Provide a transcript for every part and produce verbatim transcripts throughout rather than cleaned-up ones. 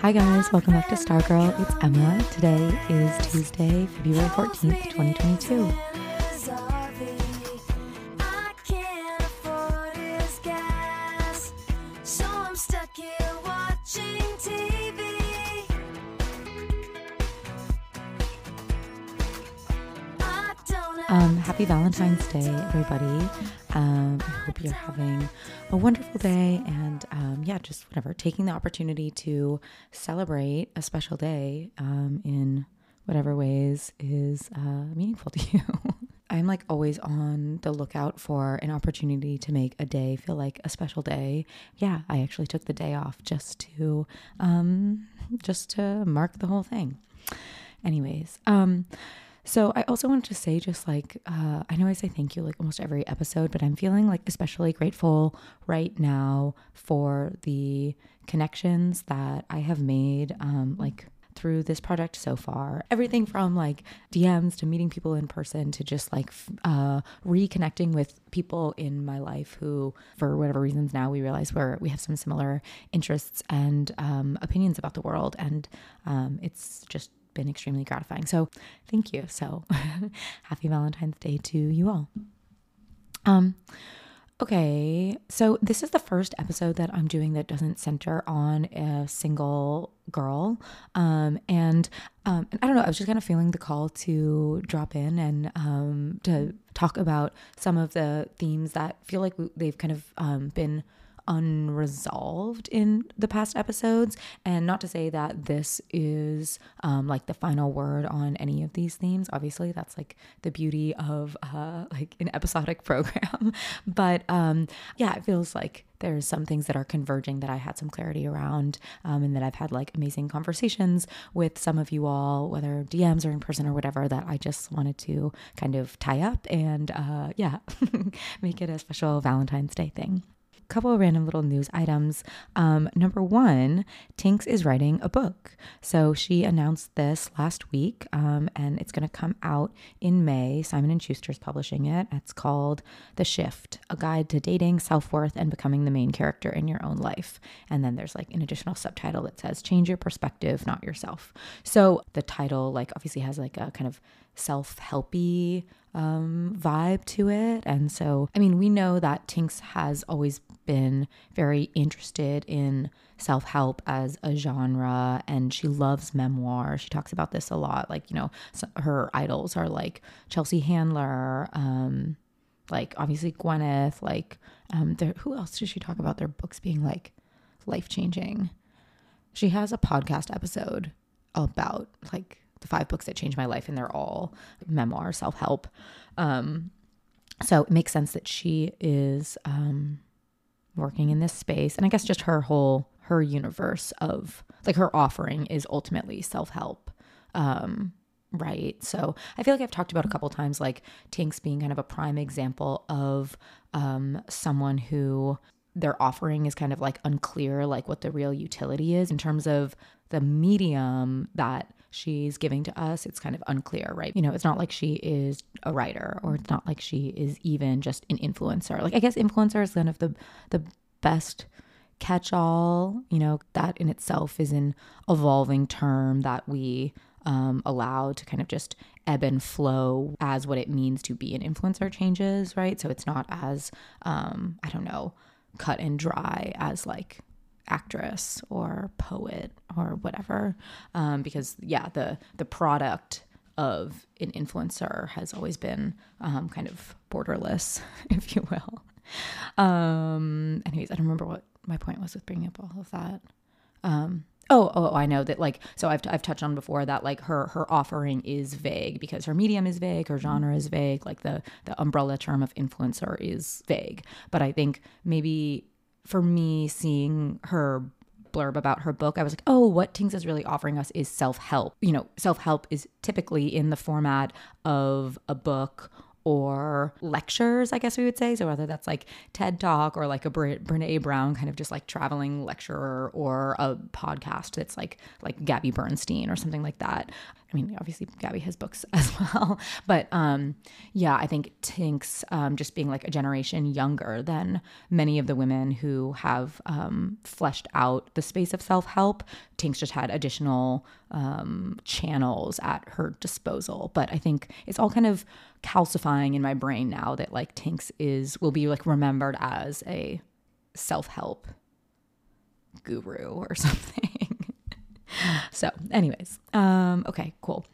Hi guys, welcome back to Stargirl. It's Emma. Today is Tuesday, February fourteenth, twenty twenty-two. Um, happy Valentine's Day, everybody. Um, I hope you're having a wonderful day and, um, yeah, just whatever, taking the opportunity to celebrate a special day, um, in whatever ways is, uh, meaningful to you. I'm like always on the lookout for an opportunity to make a day feel like a special day. Yeah, I actually took the day off just to, um, just to mark the whole thing. Anyways, um, So I also wanted to say just like, uh, I know I say thank you like almost every episode, but I'm feeling like especially grateful right now for the connections that I have made um, like through this project so far. Everything from like D Ms to meeting people in person to just like uh, reconnecting with people in my life who for whatever reasons now we realize we're, we have some similar interests and um, opinions about the world. And um, it's just been extremely gratifying. So thank you. So happy Valentine's Day to you all. Um, okay. So this is the first episode that I'm doing that doesn't center on a single girl. Um, and, um, I don't know, I was just kind of feeling the call to drop in and, um, to talk about some of the themes that feel like they've kind of, um, been unresolved in the past episodes, and not to say that this is um like the final word on any of these themes. Obviously that's like the beauty of uh like an episodic program, but um yeah, it feels like there's some things that are converging that I had some clarity around, um, and that I've had like amazing conversations with some of you all, whether D Ms or in person or whatever, that I just wanted to kind of tie up and uh yeah make it a special Valentine's Day thing. Couple of random little news items. Um, number one, Tinx is writing a book. So she announced this last week, um, and it's going to come out in May. Simon and Schuster is publishing it. It's called The Shift, A Guide to Dating, Self-Worth, and Becoming the Main Character in Your Own Life. And then there's like an additional subtitle that says, Change Your Perspective, Not Yourself. So the title like obviously has like a kind of self-helpy um, vibe to it. And so, I mean, we know that Tinx has always been very interested in self-help as a genre, and she loves memoir. She talks about this a lot. Like, you know, her idols are like Chelsea Handler, um, like obviously Gwyneth, like, um, who else does she talk about their books being like life-changing? She has a podcast episode about like the five books that changed my life, and they're all memoir, self-help. Um, so it makes sense that she is um, working in this space. And I guess just her whole, her universe of like her offering is ultimately self-help. Um, right. So I feel like I've talked about a couple times, like Tinx being kind of a prime example of um, someone who their offering is kind of like unclear, like what the real utility is in terms of the medium that she's giving to us. It's kind of unclear, right? You know, it's not like she is a writer, or it's not like she is even just an influencer. Like I guess influencer is kind of the the best catch-all, you know, that in itself is an evolving term that we um, allow to kind of just ebb and flow as what it means to be an influencer changes, right? So it's not as, um, I don't know, cut and dry as like actress or poet or whatever, um, because yeah, the the product of an influencer has always been um, kind of borderless, if you will. Um, anyways, I don't remember what my point was with bringing up all of that. Um, oh, oh, I know that like so I've I've touched on before that like her her offering is vague because her medium is vague, her genre is vague, like the the umbrella term of influencer is vague. But I think maybe, for me, seeing her blurb about her book, I was like, oh, what Tinx is really offering us is self-help. You know, self-help is typically in the format of a book or lectures, I guess we would say. So whether that's like TED Talk or like a Brene Brown kind of just like traveling lecturer, or a podcast that's like like Gabby Bernstein or something like that. I mean, obviously Gabby has books as well, but um, yeah, I think Tinx um, just being like a generation younger than many of the women who have um, fleshed out the space of self-help Tinx just had additional um, channels at her disposal. But I think it's all kind of calcifying in my brain now that like Tinx is will be like remembered as a self-help guru or something. So anyways, um, okay, cool.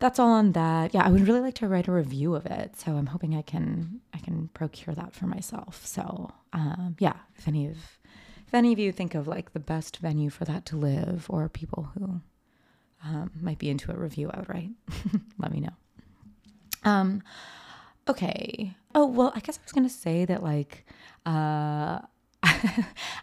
That's all on that. Yeah, I would really like to write a review of it. So I'm hoping I can I can procure that for myself. So um, yeah, if any of if any of you think of like the best venue for that to live, or people who um, might be into a review, I would write. Let me know. Um, okay. Oh well, I guess I was gonna say that like uh,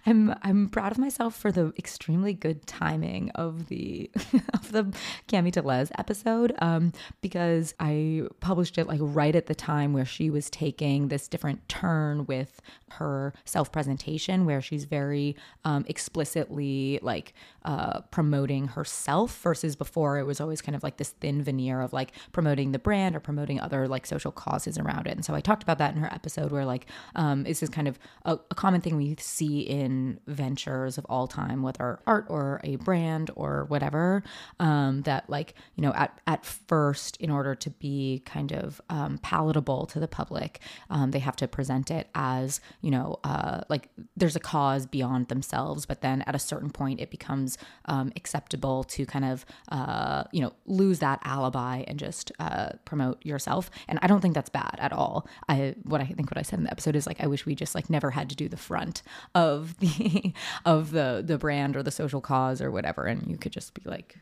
I'm I'm proud of myself for the extremely good timing of the of the Cami Tellez episode, um, because I published it like right at the time where she was taking this different turn with her self-presentation, where she's very um, explicitly like uh, promoting herself, versus before it was always kind of like this thin veneer of like promoting the brand or promoting other like social causes around it. And so I talked about that in her episode, where like um, this is kind of a, a common thing we see in ventures of all time, whether art or a brand or whatever, um, that like, you know, at, at first, in order to be kind of um, palatable to the public, um, they have to present it as, you know, uh, like there's a cause beyond themselves. But then at a certain point, it becomes um, acceptable to kind of, uh, you know, lose that alibi and just uh, promote yourself. And I don't think that's bad at all. I, what I think what I said in the episode is like, I wish we just like never had to do the front of the of the the brand or the social cause or whatever, and you could just be like,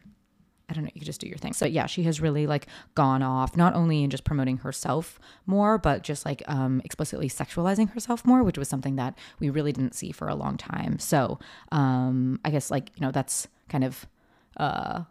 I don't know, you could just do your thing. So yeah, she has really like gone off, not only in just promoting herself more, but just like um explicitly sexualizing herself more, which was something that we really didn't see for a long time. So um I guess like, you know, that's kind of uh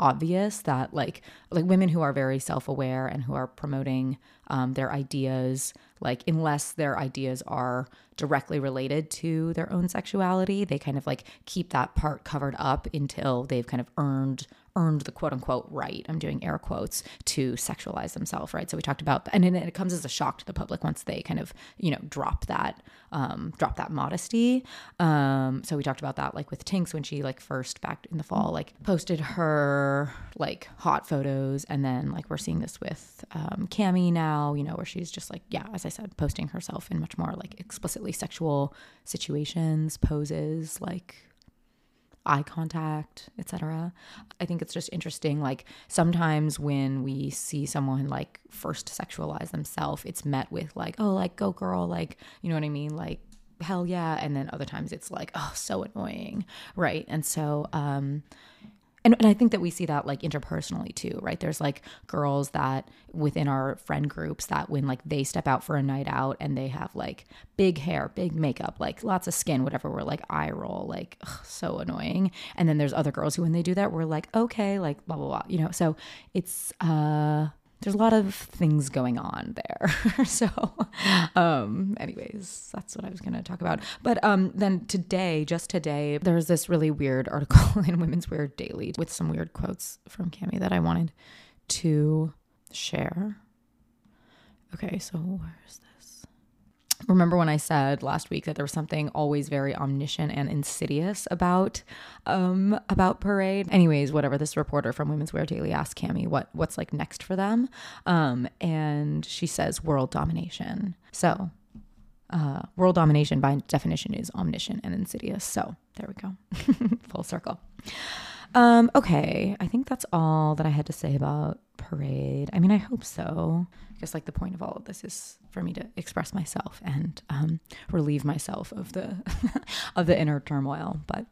obvious that like like women who are very self-aware and who are promoting um their ideas, like unless their ideas are directly related to their own sexuality, they kind of like keep that part covered up until they've kind of earned earned the quote unquote right, I'm doing air quotes, to sexualize themselves, right? So we talked about, and then it comes as a shock to the public once they kind of, you know, drop that um drop that modesty. Um so we talked about that like with Tinx when she like first back in the fall like posted her like hot photos, and then like we're seeing this with um Cami now, you know, where she's just like, yeah, as I said, posting herself in much more like explicitly sexual situations, poses, like eye contact, et cetera. I think it's just interesting, like sometimes when we see someone like first sexualize themselves, it's met with like, oh, like go girl, like, you know what I mean? Like, hell yeah. And then other times it's like, oh, so annoying, right? And so, um, and, and I think that we see that like interpersonally too, right? There's like girls that within our friend groups that when like they step out for a night out and they have like big hair, big makeup, like lots of skin, whatever, we're like eye roll, like ugh, so annoying. And then there's other girls who when they do that, we're like, okay, like blah, blah, blah, you know? So it's, uh, there's a lot of things going on there. So um, anyways, that's what I was going to talk about. But um, then today, just today, there's this really weird article in Women's Wear Daily with some weird quotes from Cami that I wanted to share. Okay, so where's this? Remember when I said last week that there was something always very omniscient and insidious about um, about Parade? Anyways, whatever, this reporter from Women's Wear Daily asked Cami what, what's like next for them. Um, and she says world domination. So uh, world domination by definition is omniscient and insidious. So there we go. Full circle. Um, okay, I think that's all that I had to say about Parade. I mean, I hope so. I guess like the point of all of this is for me to express myself and um, relieve myself of the of the inner turmoil, but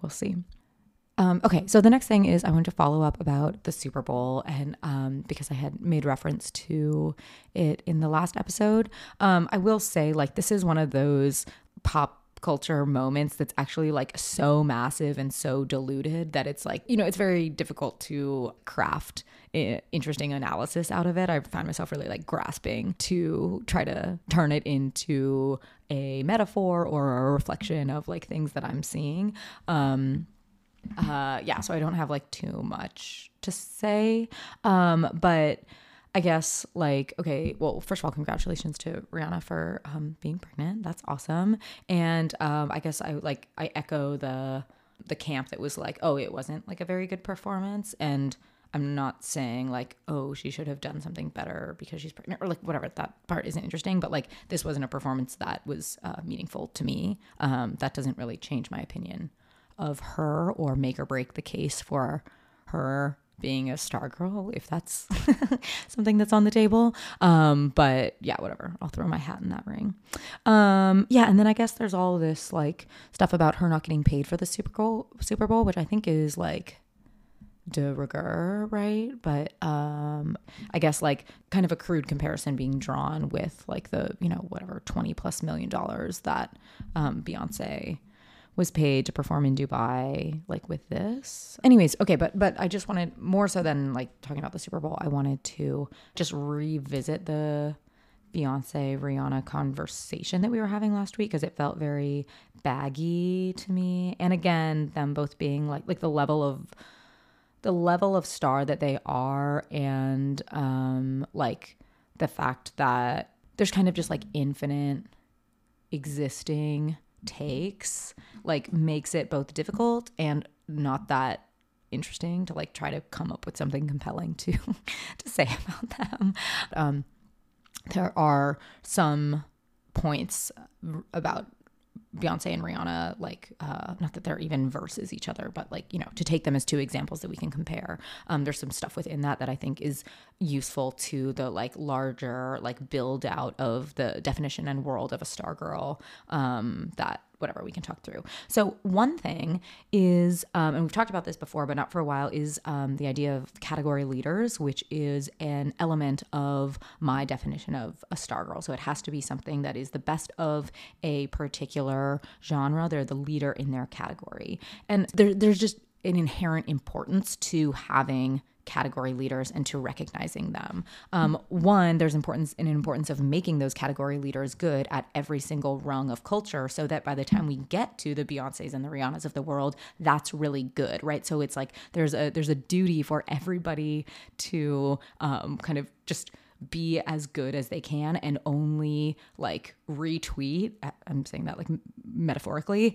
we'll see. Um, okay, so the next thing is I wanted to follow up about the Super Bowl, and um, because I had made reference to it in the last episode, um, I will say like this is one of those pop culture moments that's actually like so massive and so diluted that it's like, you know, it's very difficult to craft interesting analysis out of it. I found myself really like grasping to try to turn it into a metaphor or a reflection of like things that I'm seeing. Um, uh, yeah, so I don't have like too much to say, um, but I guess like, okay, well, first of all, congratulations to Rihanna for um, being pregnant. That's awesome. And um, I guess I like, I echo the the camp that was like, oh, it wasn't like a very good performance. And I'm not saying like, oh, she should have done something better because she's pregnant or like whatever. That part isn't interesting. But like this wasn't a performance that was uh, meaningful to me. Um, that doesn't really change my opinion of her or make or break the case for her being a Stargirl, if that's something that's on the table. Um, but yeah, whatever. I'll throw my hat in that ring. Um, yeah, and then I guess there's all this like stuff about her not getting paid for the Super Bowl, Super Bowl, which I think is like de rigueur, right? But um, I guess like kind of a crude comparison being drawn with like the, you know, whatever twenty plus million dollars that um, Beyonce was paid to perform in Dubai, like with this. Anyways, okay, but but I just wanted, more so than like talking about the Super Bowl, I wanted to just revisit the Beyonce Rihanna conversation that we were having last week because it felt very baggy to me. And again, them both being like like the level of the level of star that they are, and um, like the fact that there's kind of just like infinite existing takes like makes it both difficult and not that interesting to like try to come up with something compelling to to say about them. Um, there are some points about Beyonce and Rihanna, like uh, not that they're even versus each other, but like, you know, to take them as two examples that we can compare. Um, there's some stuff within that that I think is useful to the like larger like build out of the definition and world of a Stargirl um, that whatever we can talk through. So one thing is, um, and we've talked about this before, but not for a while, is um, the idea of category leaders, which is an element of my definition of a Stargirl. So it has to be something that is the best of a particular genre. They're the leader in their category. And there, there's just an inherent importance to having category leaders and to recognizing them. Um, one, there's importance an importance of making those category leaders good at every single rung of culture so that by the time we get to the Beyoncés and the Rihannas of the world, that's really good, right? So it's like there's a there's a duty for everybody to um, kind of just be as good as they can and only like retweet, I'm saying that like metaphorically,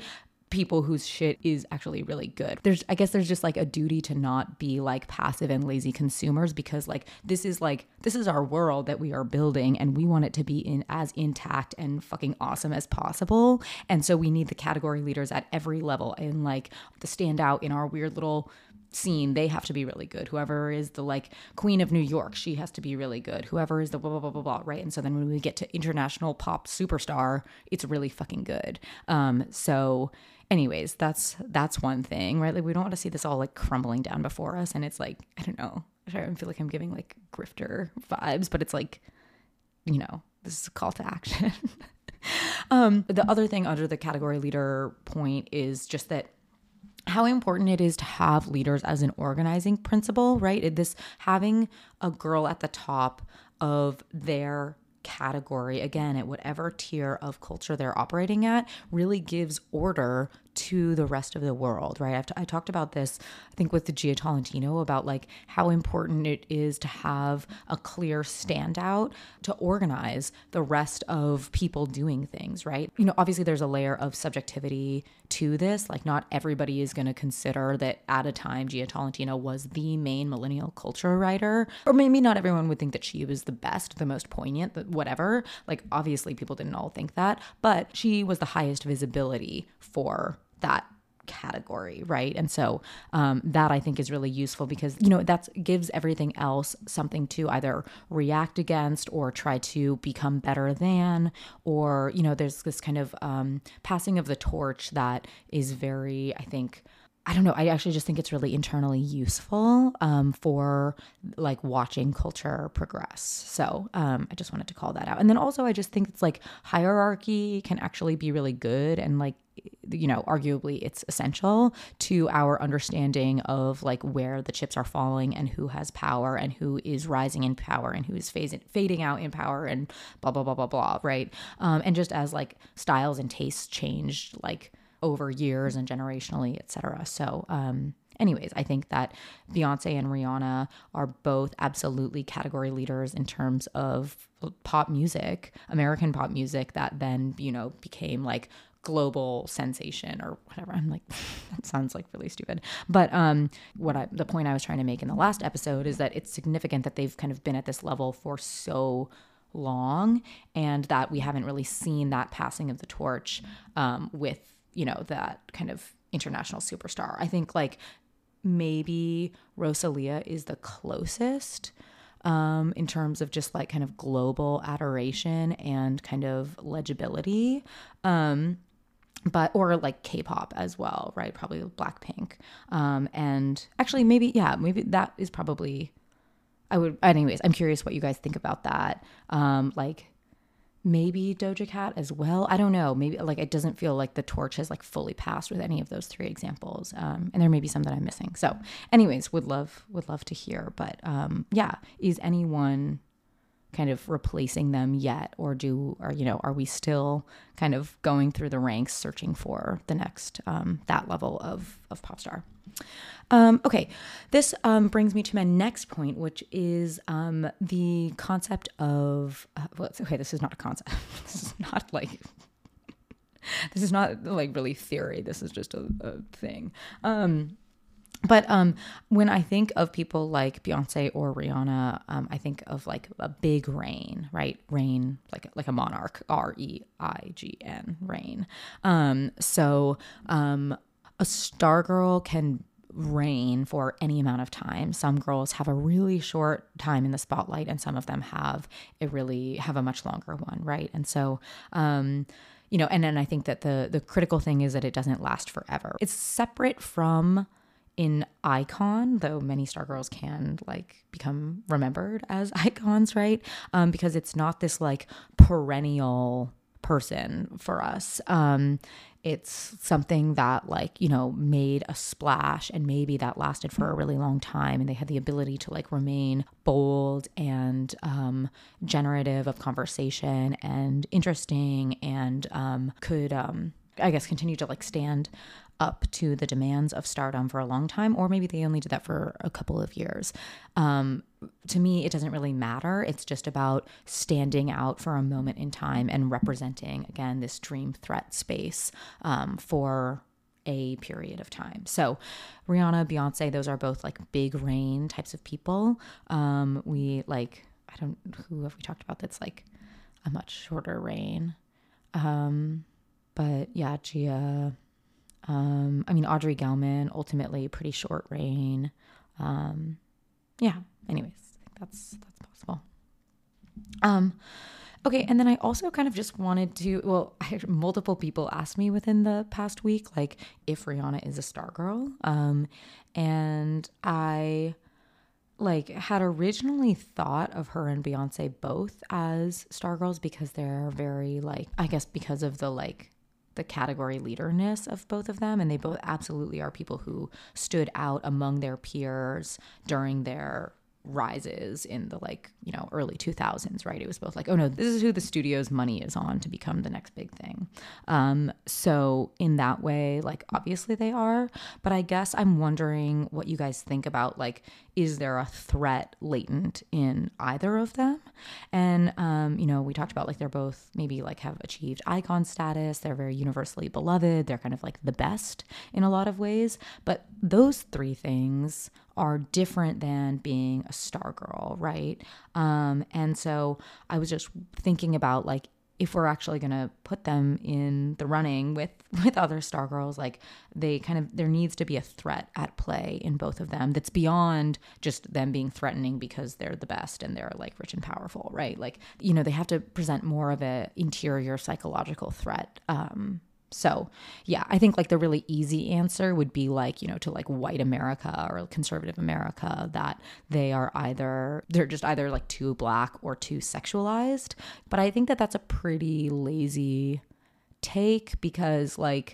people whose shit is actually really good. There's, I guess there's just like a duty to not be like passive and lazy consumers because like this is like, this is our world that we are building and we want it to be in as intact and fucking awesome as possible. And so we need the category leaders at every level and like the standout in our weird little scene, they have to be really good. Whoever is the like queen of New York, she has to be really good. Whoever is the blah, blah, blah, blah, blah, right? And so then when we get to international pop superstar, it's really fucking good. Um, so anyways, that's, that's one thing, right? Like we don't want to see this all like crumbling down before us. And it's like, I don't know, I feel like I'm giving like grifter vibes, but it's like, you know, this is a call to action. um, the other thing under the category leader point is just that how important it is to have leaders as an organizing principle, right? It, this having a girl at the top of their category, again, at whatever tier of culture they're operating at, really gives order to the rest of the world, right? I've t- I talked about this, I think, with the Gia Tolentino about like how important it is to have a clear standout to organize the rest of people doing things, right? You know, obviously there's a layer of subjectivity to this. Like not everybody is going to consider that at a time Gia Tolentino was the main millennial culture writer, or maybe not everyone would think that she was the best, the most poignant, the whatever. Like obviously people didn't all think that, but she was the highest visibility for that category, right? And so um, that I think is really useful because, you know, that gives everything else something to either react against or try to become better than, or, you know, there's this kind of um, passing of the torch that is very, I think, I don't know, I actually just think it's really internally useful um, for like watching culture progress. So um, I just wanted to call that out. And then also I just think it's like hierarchy can actually be really good and like, you know, arguably it's essential to our understanding of like where the chips are falling and who has power and who is rising in power and who is phasing, fading out in power and blah, blah, blah, blah, blah, right? Um, and just as like styles and tastes change like over years and generationally, et cetera. So um, anyways, I think that Beyonce and Rihanna are both absolutely category leaders in terms of pop music, American pop music that then, you know, became like global sensation or whatever. I'm like, that sounds like really stupid. But um, what I, the point I was trying to make in the last episode is that it's significant that they've kind of been at this level for so long, and that we haven't really seen that passing of the torch um, with, you know, that kind of international superstar. I think like maybe Rosalía is the closest um, in terms of just like kind of global adoration and kind of legibility. Um, but, or like K-pop as well, right? Probably Blackpink. Um, and actually maybe, yeah, maybe that is probably, I would, anyways, I'm curious what you guys think about that. Um, like maybe Doja Cat as well. I don't know. Maybe like, it doesn't feel like the torch has like fully passed with any of those three examples. Um, and there may be some that I'm missing. So anyways, would love, would love to hear, but, um, yeah. Is anyone kind of replacing them yet? Or do, or, you know, are we still kind of going through the ranks searching for the next, um, that level of, of pop star? Um, okay. This, um, brings me to my next point, which is, um, the concept of, uh, well, okay, this is not a concept. This is not like, this is not like really theory. This is just a, a thing. Um, But um, when I think of people like Beyonce or Rihanna, um, I think of like a big reign, right? Reign, like like a monarch, R E I G N, reign. Um, so um, a Stargirl can reign for any amount of time. Some girls have a really short time in the spotlight, and some of them have a really have a much longer one, right? And so. Um, you know, and then I think that the the critical thing is that it doesn't last forever. It's separate from in icon, though many Stargirls can like become remembered as icons, right? Um, because it's not this like perennial person for us. Um, it's something that like, you know, made a splash, and maybe that lasted for a really long time, and they had the ability to like remain bold and um, generative of conversation and interesting, and um, could, um, I guess, continue to like stand up to the demands of stardom for a long time, or maybe they only did that for a couple of years. Um, to me, it doesn't really matter. It's just about standing out for a moment in time and representing, again, this dream threat space um, for a period of time. So Rihanna, Beyonce, those are both like big reign types of people. Um, we like, I don't, who have we talked about that's like a much shorter reign? Um, but yeah, Gia... Um, I mean, Audrey Gelman, ultimately pretty short reign. Um, yeah. Anyways, I think that's, that's possible. Um, okay. And then I also kind of just wanted to, well, I had multiple people asked me within the past week, like if Rihanna is a Stargirl. Um, and I like had originally thought of her and Beyonce both as Stargirls, because they're very like, I guess because of the like, the category leaderness of both of them, and they both absolutely are people who stood out among their peers during their rises in the like, you know, early two thousands, right? It was both like, oh no, this is who the studio's money is on to become the next big thing. Um, so in that way, like obviously they are, but I guess I'm wondering what you guys think about, like, is there a threat latent in either of them? And, um, you know, we talked about like, they're both maybe like have achieved icon status. They're very universally beloved. They're kind of like the best in a lot of ways, but those three things are different than being a Stargirl, right? Um, and so I was just thinking about like, if we're actually going to put them in the running with, with other Stargirls, like they kind of, there needs to be a threat at play in both of them that's beyond just them being threatening because they're the best and they're like rich and powerful, right? Like, you know, they have to present more of an interior psychological threat. Um, So yeah, I think like the really easy answer would be like, you know, to like white America or conservative America, that they are either, they're just either like too black or too sexualized. But I think that that's a pretty lazy take, because like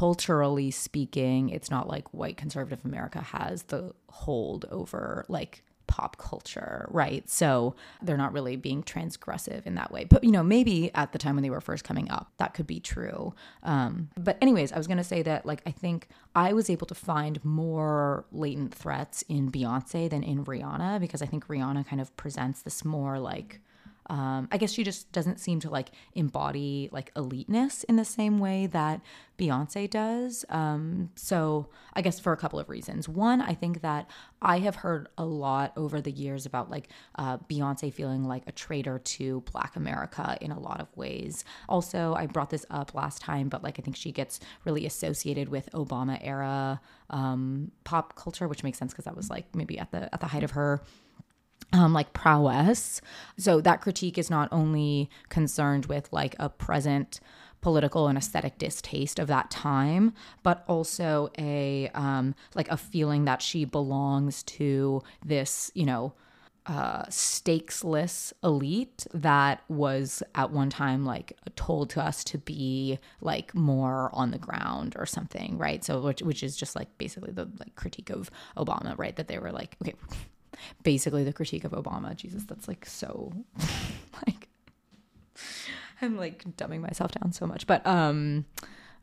culturally speaking, it's not like white conservative America has the hold over like pop culture, right? So they're not really being transgressive in that way. But, you know, maybe at the time when they were first coming up, that could be true. Um, but anyways, I was going to say that, like, I think I was able to find more latent threats in Beyonce than in Rihanna, because I think Rihanna kind of presents this more like Um, I guess she just doesn't seem to like embody like eliteness in the same way that Beyonce does. Um, so I guess for a couple of reasons. One, I think that I have heard a lot over the years about like uh, Beyonce feeling like a traitor to Black America in a lot of ways. Also, I brought this up last time, but like I think she gets really associated with Obama era um, pop culture, which makes sense because that was like maybe at the at the height of her Um, like prowess. So that critique is not only concerned with like a present political and aesthetic distaste of that time, but also a um, like a feeling that she belongs to this, you know, uh, stakesless elite that was at one time like told to us to be like more on the ground or something, right? So which which is just like basically the like critique of Obama, right? That they were like, okay. Basically the critique of Obama. Jesus, that's like so like I'm like dumbing myself down so much, but um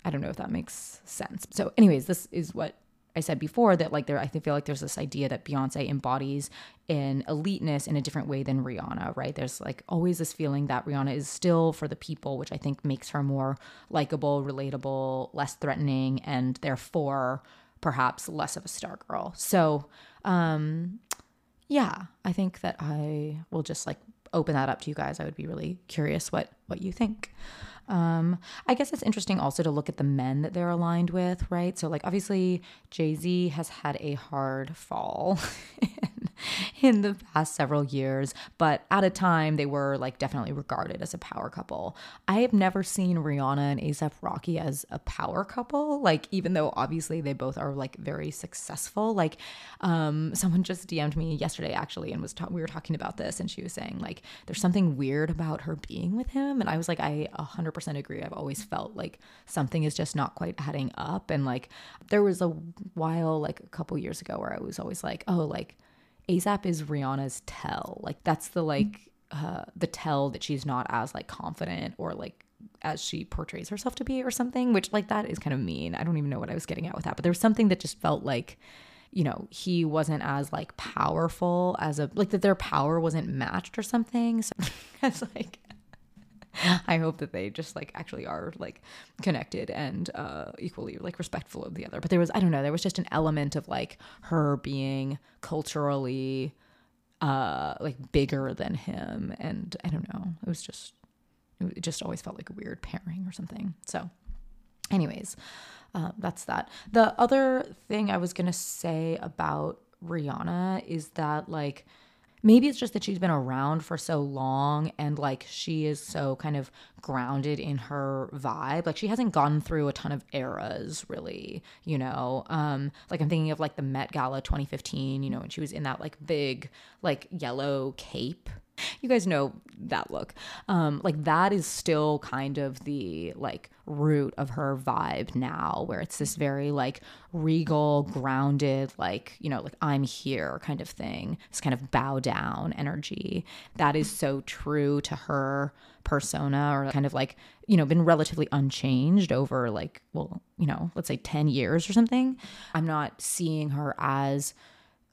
I don't know if that makes sense. So anyways, this is what I said before, that like there I feel like there's this idea that Beyonce embodies an eliteness in a different way than Rihanna, right? There's like always this feeling that Rihanna is still for the people, which I think makes her more likable, relatable, less threatening, and therefore perhaps less of a star girl. So um yeah, I think that I will just like open that up to you guys. I would be really curious what, what you think. Um, I guess it's interesting also to look at the men that they're aligned with, right? So like obviously Jay-Z has had a hard fall in, in the past several years, but at a time they were like definitely regarded as a power couple. I have never seen Rihanna and A$AP Rocky as a power couple, like even though obviously they both are like very successful. Like um, someone just D M'd me yesterday actually and was ta- we were talking about this, and she was saying like there's something weird about her being with him, and I was like, I one hundred percent agree. I've always felt like something is just not quite adding up, and like there was a while like a couple years ago where I was always like, oh, like A$AP is Rihanna's tell. Like that's the like uh, the tell that she's not as like confident or like as she portrays herself to be or something, which like that is kind of mean. I don't even know what I was getting at with that, but there was something that just felt like, you know, he wasn't as like powerful as a like that their power wasn't matched or something. So it's like I hope that they just like actually are like connected and uh, equally like respectful of the other. But there was, I don't know, there was just an element of like her being culturally uh, like bigger than him. And I don't know, it was just, it just always felt like a weird pairing or something. So anyways, uh, that's that. The other thing I was going to say about Rihanna is that like, maybe it's just that she's been around for so long and like she is so kind of grounded in her vibe. Like she hasn't gone through a ton of eras really, you know, um, like I'm thinking of like the Met Gala twenty fifteen, you know, and she was in that like big like yellow cape. You guys know that look. Um, like that is still kind of the like root of her vibe now, where it's this very like regal, grounded, like, you know, like I'm here kind of thing. This kind of bow down energy that is so true to her persona, or kind of like, you know, been relatively unchanged over like, well, you know, let's say ten years or something. I'm not seeing her as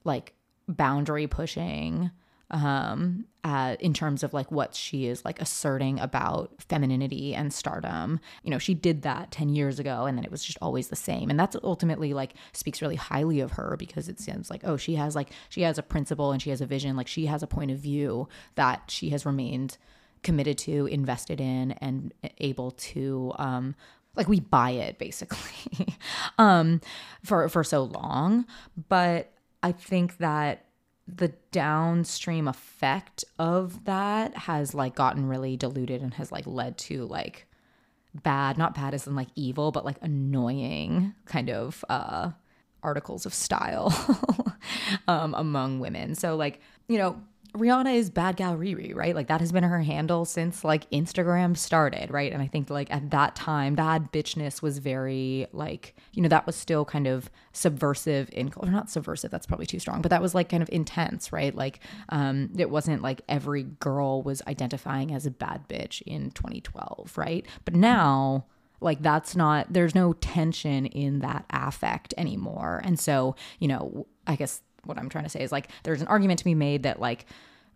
like boundary pushing um uh in terms of like what she is like asserting about femininity and stardom. You know, she did that ten years ago and then it was just always the same, and that's ultimately like speaks really highly of her, because it seems like, oh, she has like she has a principle and she has a vision, like she has a point of view that she has remained committed to, invested in, and able to um like we buy it basically um for for so long. But I think that the downstream effect of that has like gotten really diluted and has like led to like bad, not bad as in like evil, but like annoying kind of uh, articles of style um, among women. So like, you know, Rihanna is Bad Gal Riri, right? Like that has been her handle since like Instagram started, right? And I think like at that time, bad bitchness was very like, you know, that was still kind of subversive in, or not subversive, that's probably too strong, but that was like kind of intense, right? Like um, it wasn't like every girl was identifying as a bad bitch in twenty twelve, right? But now, like that's not, there's no tension in that affect anymore. And so, you know, I guess what I'm trying to say is like there's an argument to be made that like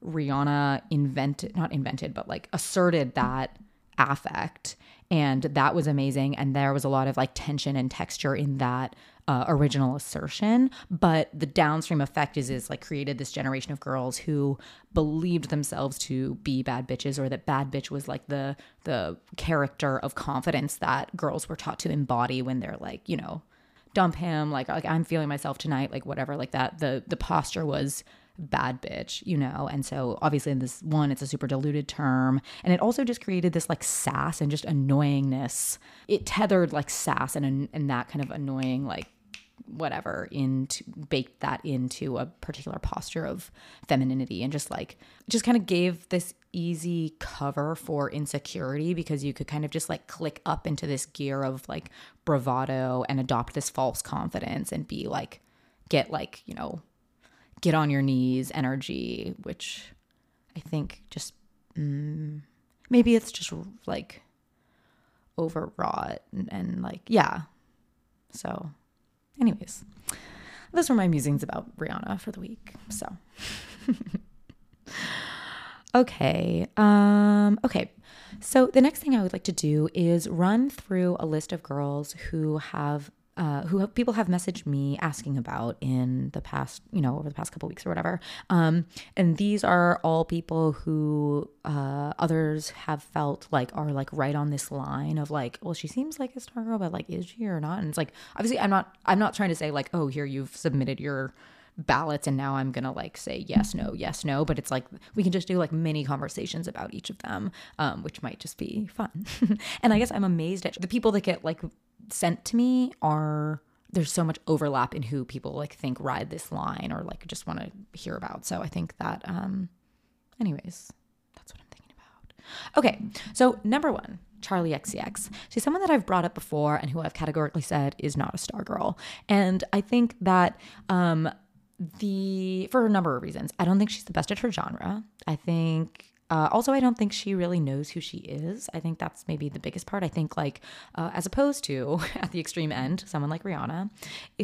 Rihanna invented, not invented, but like asserted that affect. And that was amazing. And there was a lot of like tension and texture in that uh, original assertion. But the downstream effect is, is like created this generation of girls who believed themselves to be bad bitches, or that bad bitch was like the, the character of confidence that girls were taught to embody when they're like, you know, dump him, like, like I'm feeling myself tonight, like whatever, like that. The, the posture was bad bitch, you know? And so obviously in this one, it's a super diluted term. And it also just created this like sass and just annoyingness. It tethered like sass and, and that kind of annoying, like whatever, into baked that into a particular posture of femininity, and just like, just kind of gave this easy cover for insecurity, because you could kind of just like click up into this gear of like bravado and adopt this false confidence and be like, get like, you know, get on your knees energy, which I think just mm, maybe it's just like overwrought and, and like, yeah. So anyways, those were my musings about Rihanna for the week. So okay. Um, okay. So the next thing I would like to do is run through a list of girls who have Uh, who have, people have messaged me asking about in the past, you know, over the past couple of weeks or whatever. Um, and these are all people who uh, others have felt like are like right on this line of like, well, she seems like a Stargirl, but like, is she or not? And it's like, obviously I'm not, I'm not trying to say like, oh, here, you've submitted your ballots and now I'm going to like say yes, no, yes, no. But it's like, we can just do like mini conversations about each of them, um, which might just be fun. And I guess I'm amazed at the people that get like sent to me are, there's so much overlap in who people like think ride this line or like just want to hear about. So I think that, um, anyways, that's what I'm thinking about. Okay. So number one, Charli X C X. She's someone that I've brought up before and who I've categorically said is not a star girl. And I think that, um, the, for a number of reasons, I don't think she's the best at her genre. I think, Uh, also, I don't think she really knows who she is. I think that's maybe the biggest part. I think like uh, as opposed to at the extreme end, someone like Rihanna,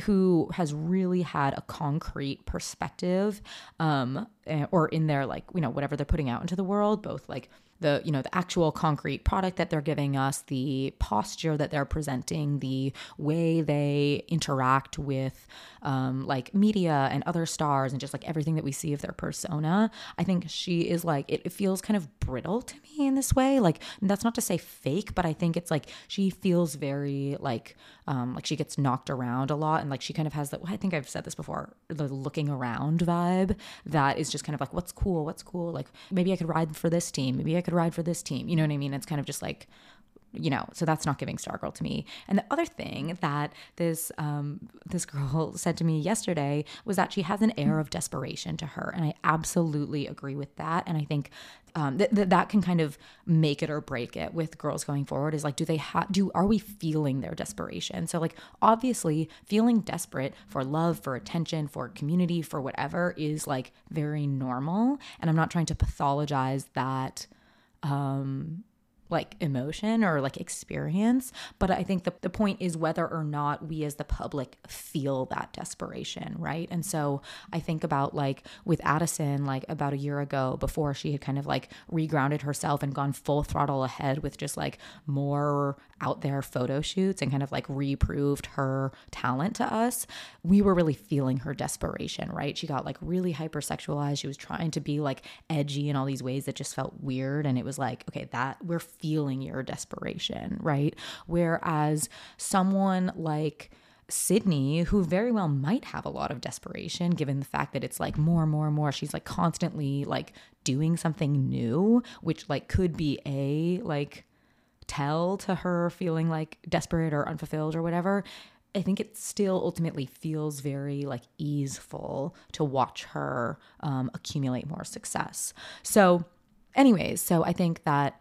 who has really had a concrete perspective um, or in their like, you know, whatever they're putting out into the world, both like the, you know, the actual concrete product that they're giving us, the posture that they're presenting, the way they interact with um, like media and other stars and just like everything that we see of their persona. I think she is like, it, it feels kind of brittle to me in this way. Like that's not to say fake, but I think it's like, she feels very like, um, like she gets knocked around a lot. And like, she kind of has that, I think I've said this before, the looking around vibe that is just kind of like, what's cool, what's cool. Like maybe I could ride for this team. Maybe I could ride for this team. You know what I mean? It's kind of just like, you know, so that's not giving Stargirl to me. And the other thing that this um, this girl said to me yesterday was that she has an air of desperation to her. And I absolutely agree with that. And I think um, th- th- that can kind of make it or break it with girls going forward, is like, do they have, do, are we feeling their desperation? So like, obviously feeling desperate for love, for attention, for community, for whatever is like very normal. And I'm not trying to pathologize that um like emotion or like experience, but I think the, the point is whether or not we as the public feel that desperation, right? And so I think about like with Addison, like about a year ago, before she had kind of like regrounded herself and gone full throttle ahead with just like more out there photo shoots and kind of like reproved her talent to us, we were really feeling her desperation, right? She got like really hypersexualized. She was trying to be like edgy in all these ways that just felt weird. And it was like, okay, that we're feeling your desperation, right? Whereas someone like Sydney, who very well might have a lot of desperation, given the fact that it's like more and more and more, she's like constantly like doing something new, which like could be a like tell to her feeling like desperate or unfulfilled or whatever. I think it still ultimately feels very like easeful to watch her um, accumulate more success. So anyways, so I think that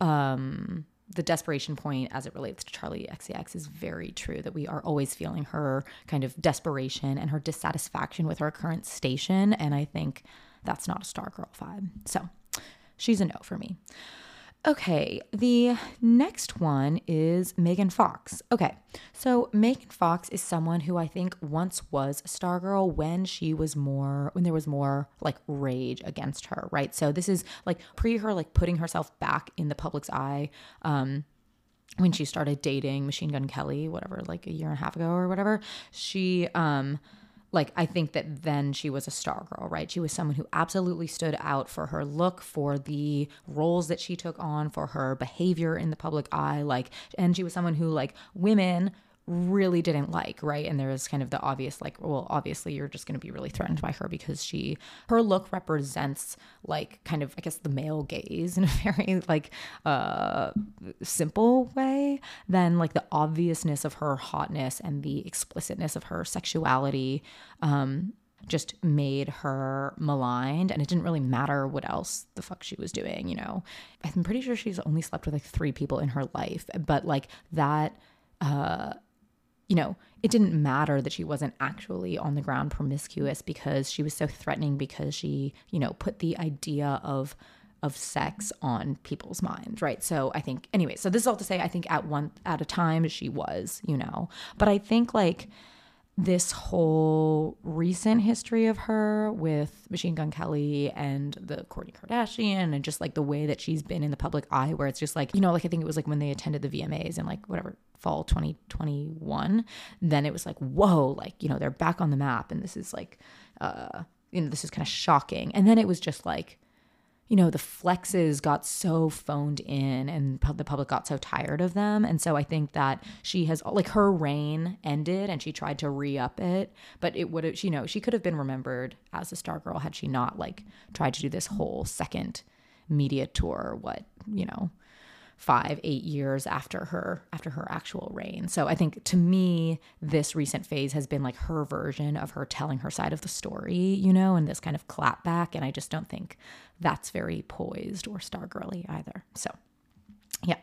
um, the desperation point as it relates to Charli X C X is very true, that we are always feeling her kind of desperation and her dissatisfaction with her current station. And I think that's not a Stargirl vibe. So she's a no for me. Okay, the next one is Megan Fox. Okay, so Megan Fox is someone who I think once was a Stargirl when she was more, when there was more like rage against her, right? So this is like pre her like putting herself back in the public's eye um, when she started dating Machine Gun Kelly, whatever, like a year and a half ago or whatever. She, um, like, I think that then she was a star girl, right? She was someone who absolutely stood out for her look, for the roles that she took on, for her behavior in the public eye. Like, and she was someone who, like, women really didn't like, right? And there was kind of the obvious, like, well, obviously you're just going to be really threatened by her because she, her look represents, like, kind of, I guess, the male gaze in a very, like, uh, simple way than, like, the obviousness of her hotness and the explicitness of her sexuality, um, just made her maligned, and it didn't really matter what else the fuck she was doing, you know? I'm pretty sure she's only slept with, like, three people in her life, but, like, that, uh, you know, it didn't matter that she wasn't actually on the ground promiscuous because she was so threatening because she, you know, put the idea of of sex on people's minds, right? So I think, anyway, so this is all to say I think at one, at a time she was, you know, but I think like this whole recent history of her with Machine Gun Kelly and the Kourtney Kardashian and just like the way that she's been in the public eye where it's just like, you know, like I think it was like when they attended the V M As and like whatever, fall twenty twenty-one, then it was like, whoa, like, you know, they're back on the map and this is like, uh, you know, this is kind of shocking. And then it was just like, you know, the flexes got so phoned in and the public got so tired of them. And so I think that she has, like, her reign ended and she tried to re-up it, but it would have, you know, she could have been remembered as a star girl had she not, like, tried to do this whole second media tour, what, you know, five, eight years after her, after her actual reign. So I think to me, this recent phase has been, like, her version of her telling her side of the story, you know, and this kind of clapback. And I just don't think that's very poised or Stargirly either. So, yeah.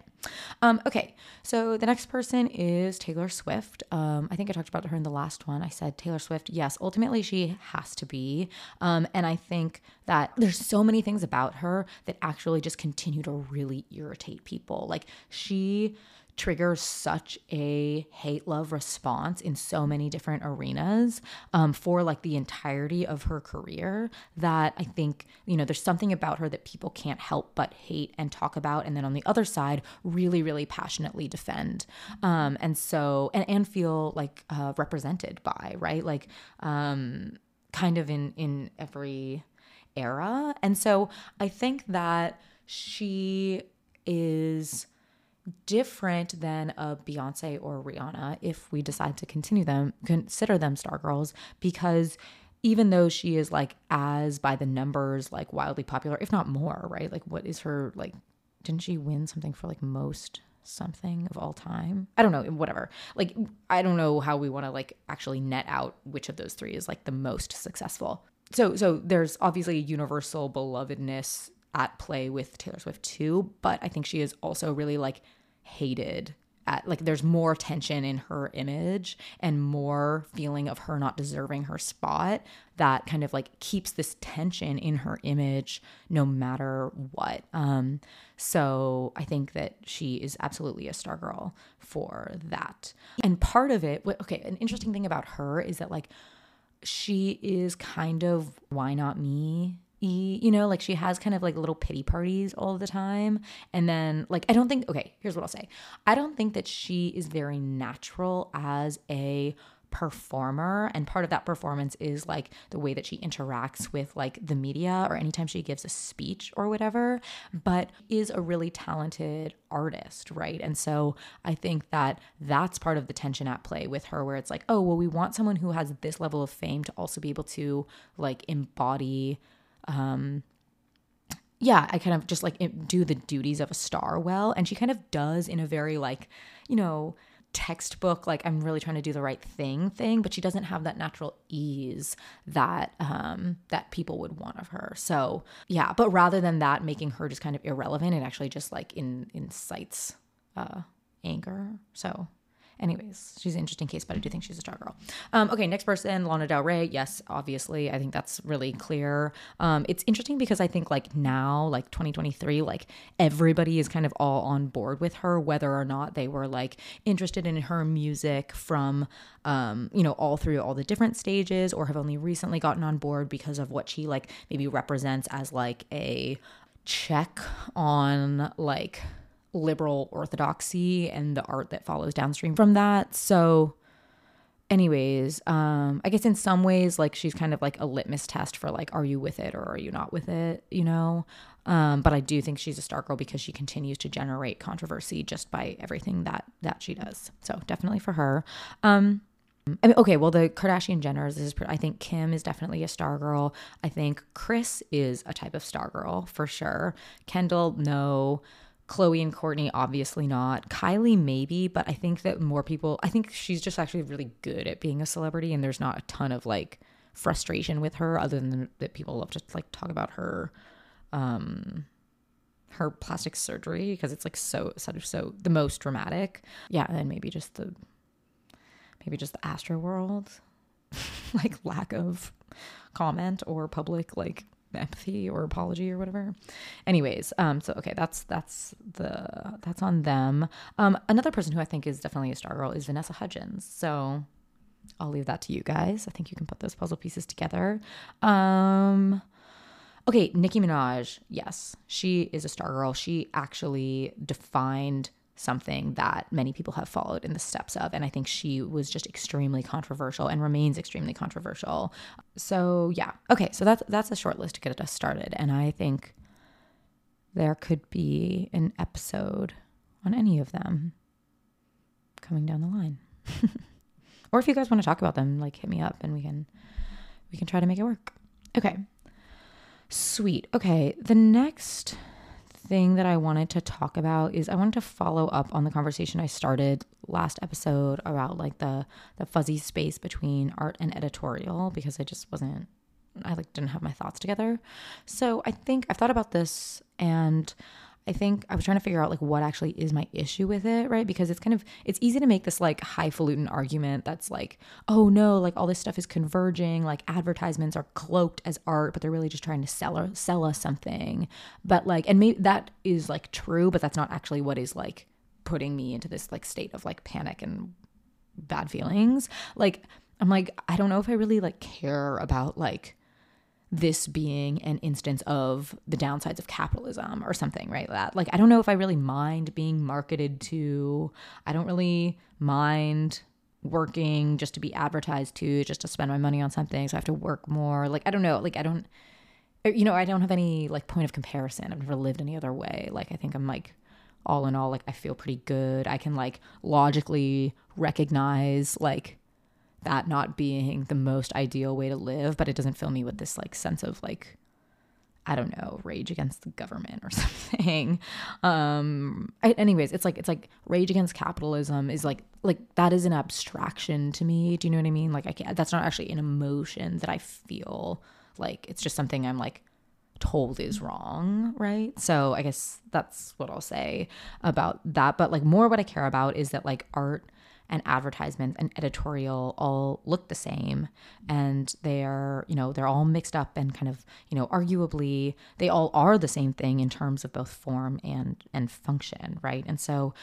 Um, okay. So the next person is Taylor Swift. Um, I think I talked about her in the last one. I said Taylor Swift. Yes. Ultimately, she has to be. Um, and I think that there's so many things about her that actually just continue to really irritate people. Like she triggers such a hate-love response in so many different arenas um, for like the entirety of her career that I think, you know, there's something about her that people can't help but hate and talk about. And then on the other side, really, really passionately defend. Um, and so, and, and feel like uh, represented by, right? Like um, kind of in, in every era. And so I think that she is different than a Beyoncé or Rihanna if we decide to continue them, consider them star girls, because even though she is like as by the numbers, like wildly popular, if not more, right? Like what is her, like, didn't she win something for like most something of all time? I don't know, whatever. Like, I don't know how we want to like actually net out which of those three is like the most successful. So, so there's obviously a universal belovedness at play with Taylor Swift too, but I think she is also really like hated at, like there's more tension in her image and more feeling of her not deserving her spot that kind of like keeps this tension in her image no matter what. Um, so I think that she is absolutely a star girl for that. And part of it, okay, an interesting thing about her is that like she is kind of why not me? You know, like she has kind of like little pity parties all the time. And then like, I don't think, okay, here's what I'll say. I don't think that she is very natural as a performer. And part of that performance is like the way that she interacts with like the media or anytime she gives a speech or whatever, but is a really talented artist, right? And so I think that that's part of the tension at play with her where it's like, oh, well, we want someone who has this level of fame to also be able to like embody Um, yeah, I kind of just like do the duties of a star well. And she kind of does in a very like, you know, textbook, like I'm really trying to do the right thing thing, but she doesn't have that natural ease that, um, that people would want of her. So yeah, but rather than that, making her just kind of irrelevant, it actually just like in, incites, uh, anger. So Anyways, she's an interesting case, but I do think she's a star girl. Um, okay, next person, Lana Del Rey. Yes, obviously. I think that's really clear. Um, it's interesting because I think like now, like twenty twenty-three, like everybody is kind of all on board with her, whether or not they were like interested in her music from, um, you know, all through all the different stages, or have only recently gotten on board because of what she like maybe represents as like a check on like liberal orthodoxy and the art that follows downstream from that. So anyways, um, I guess in some ways, like she's kind of like a litmus test for like, are you with it or are you not with it, you know? Um, but I do think she's a star girl because she continues to generate controversy just by everything that, that she does. So definitely for her. Um, I mean, okay, well, the Kardashian Jenners is, I think Kim is definitely a star girl. I think Kris is a type of star girl for sure. Kendall, no. Chloe and Courtney, obviously not. Kylie, maybe, but I think that more people, I think she's just actually really good at being a celebrity, and there's not a ton of like frustration with her other than that people love to like talk about her, um, her plastic surgery because it's like so, sort of so the most dramatic. Yeah. And then maybe just the, maybe just the Astro World, like lack of comment or public, like, empathy or apology or whatever. Anyways, um so okay, that's that's the that's on them. Um another person who I think is definitely a star girl is Vanessa Hudgens, so I'll leave that to you guys. I think you can put those puzzle pieces together. Um okay, Nicki Minaj, yes, she is a star girl. She actually defined something that many people have followed in the steps of, and I think she was just extremely controversial and remains extremely controversial. So yeah, okay, so that's that's a short list to get us started, and I think there could be an episode on any of them coming down the line. Or if you guys want to talk about them, like hit me up and we can we can try to make it work. Okay, sweet. Okay, the next thing that I wanted to talk about is I wanted to follow up on the conversation I started last episode about like the the fuzzy space between art and editorial, because I just wasn't I like didn't have my thoughts together. So I think I've thought about this, and I think I was trying to figure out like what actually is my issue with it, right? Because it's kind of, it's easy to make this like highfalutin argument that's like, oh no, like all this stuff is converging, like advertisements are cloaked as art, but they're really just trying to sell or sell us something. But like, and maybe that is like true, but that's not actually what is like putting me into this like state of like panic and bad feelings. Like, I'm like, I don't know if I really like care about like this being an instance of the downsides of capitalism or something, right? That like, I don't know if I really mind being marketed to. I don't really mind working just to be advertised to, just to spend my money on something, so I have to work more. Like, I don't know. Like, I don't, you know, I don't have any like point of comparison. I've never lived any other way. Like, I think I'm like, all in all, like I feel pretty good. I can like logically recognize like that not being the most ideal way to live, but it doesn't fill me with this like sense of like, I don't know, rage against the government or something. Um, I, anyways, it's like, it's like rage against capitalism is like, like that is an abstraction to me. Do you know what I mean? Like I can't, that's not actually an emotion that I feel, like it's just something I'm like told is wrong, right? So I guess that's what I'll say about that. But like more what I care about is that like art and advertisement and editorial all look the same, and they're, you know, they're all mixed up and kind of, you know, arguably they all are the same thing in terms of both form and and function, right? And so